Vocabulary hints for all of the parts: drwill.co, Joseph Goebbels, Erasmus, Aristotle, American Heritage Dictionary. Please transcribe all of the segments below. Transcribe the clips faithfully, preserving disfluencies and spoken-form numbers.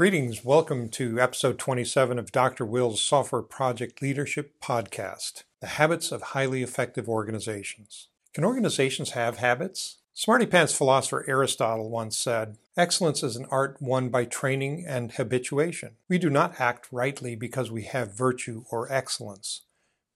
Greetings. Welcome to episode twenty-seven of Doctor Will's Software Project Leadership Podcast, The Habits of Highly Effective Organizations. Can organizations have habits? Smarty Pants philosopher Aristotle once said, "Excellence is an art won by training and habituation. We do not act rightly because we have virtue or excellence,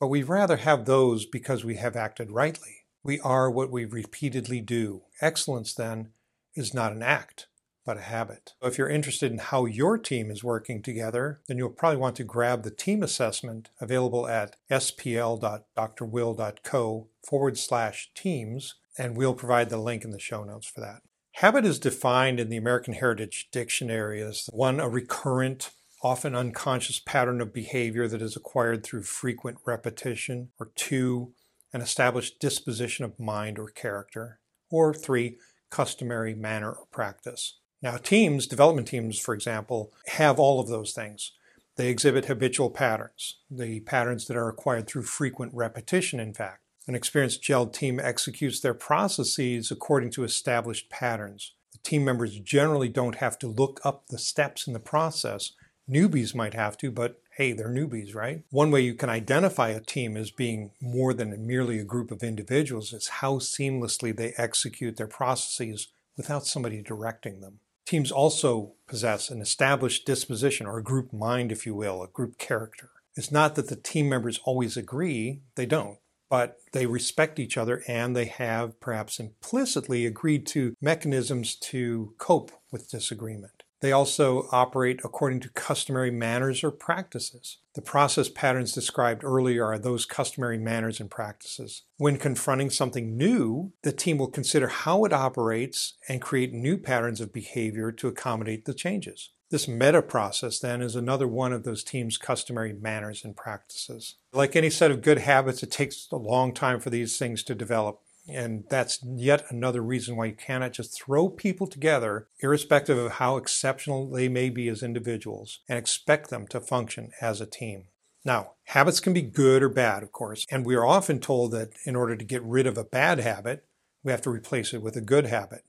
but we rather have those because we have acted rightly. We are what we repeatedly do. Excellence, then, is not an act, but a habit." If you're interested in how your team is working together, then you'll probably want to grab the team assessment available at spl.drwill.co forward slash teams, and we'll provide the link in the show notes for that. Habit is defined in the American Heritage Dictionary as one, a recurrent, often unconscious pattern of behavior that is acquired through frequent repetition, or two, an established disposition of mind or character, or three, customary manner or practice. Now, teams, development teams, for example, have all of those things. They exhibit habitual patterns, the patterns that are acquired through frequent repetition, in fact. An experienced gelled team executes their processes according to established patterns. The team members generally don't have to look up the steps in the process. Newbies might have to, but hey, they're newbies, right? One way you can identify a team as being more than merely a group of individuals is how seamlessly they execute their processes without somebody directing them. Teams also possess an established disposition, or a group mind, if you will, a group character. It's not that the team members always agree, they don't, but they respect each other and they have perhaps implicitly agreed to mechanisms to cope with disagreement. They also operate according to customary manners or practices. The process patterns described earlier are those customary manners and practices. When confronting something new, the team will consider how it operates and create new patterns of behavior to accommodate the changes. This meta process, then, is another one of those teams' customary manners and practices. Like any set of good habits, it takes a long time for these things to develop. And that's yet another reason why you cannot just throw people together, irrespective of how exceptional they may be as individuals, and expect them to function as a team. Now, habits can be good or bad, of course, and we are often told that in order to get rid of a bad habit, we have to replace it with a good habit.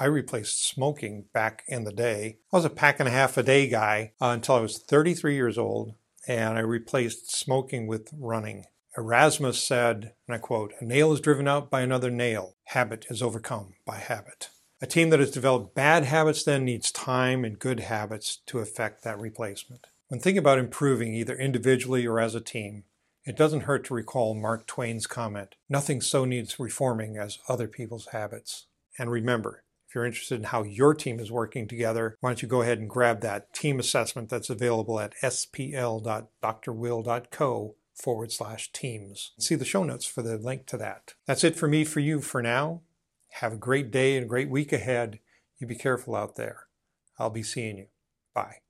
I replaced smoking back in the day. I was a pack and a half a day guy uh, until I was thirty-three years old, and I replaced smoking with running. Erasmus said, and I quote, "A nail is driven out by another nail. Habit is overcome by habit." A team that has developed bad habits then needs time and good habits to effect that replacement. When thinking about improving either individually or as a team, it doesn't hurt to recall Mark Twain's comment, "Nothing so needs reforming as other people's habits." And remember, if you're interested in how your team is working together, why don't you go ahead and grab that team assessment that's available at spl.drwill.co forward slash teams. See the show notes for the link to that. That's it for me, for you, for now. Have a great day and a great week ahead. You be careful out there. I'll be seeing you. Bye.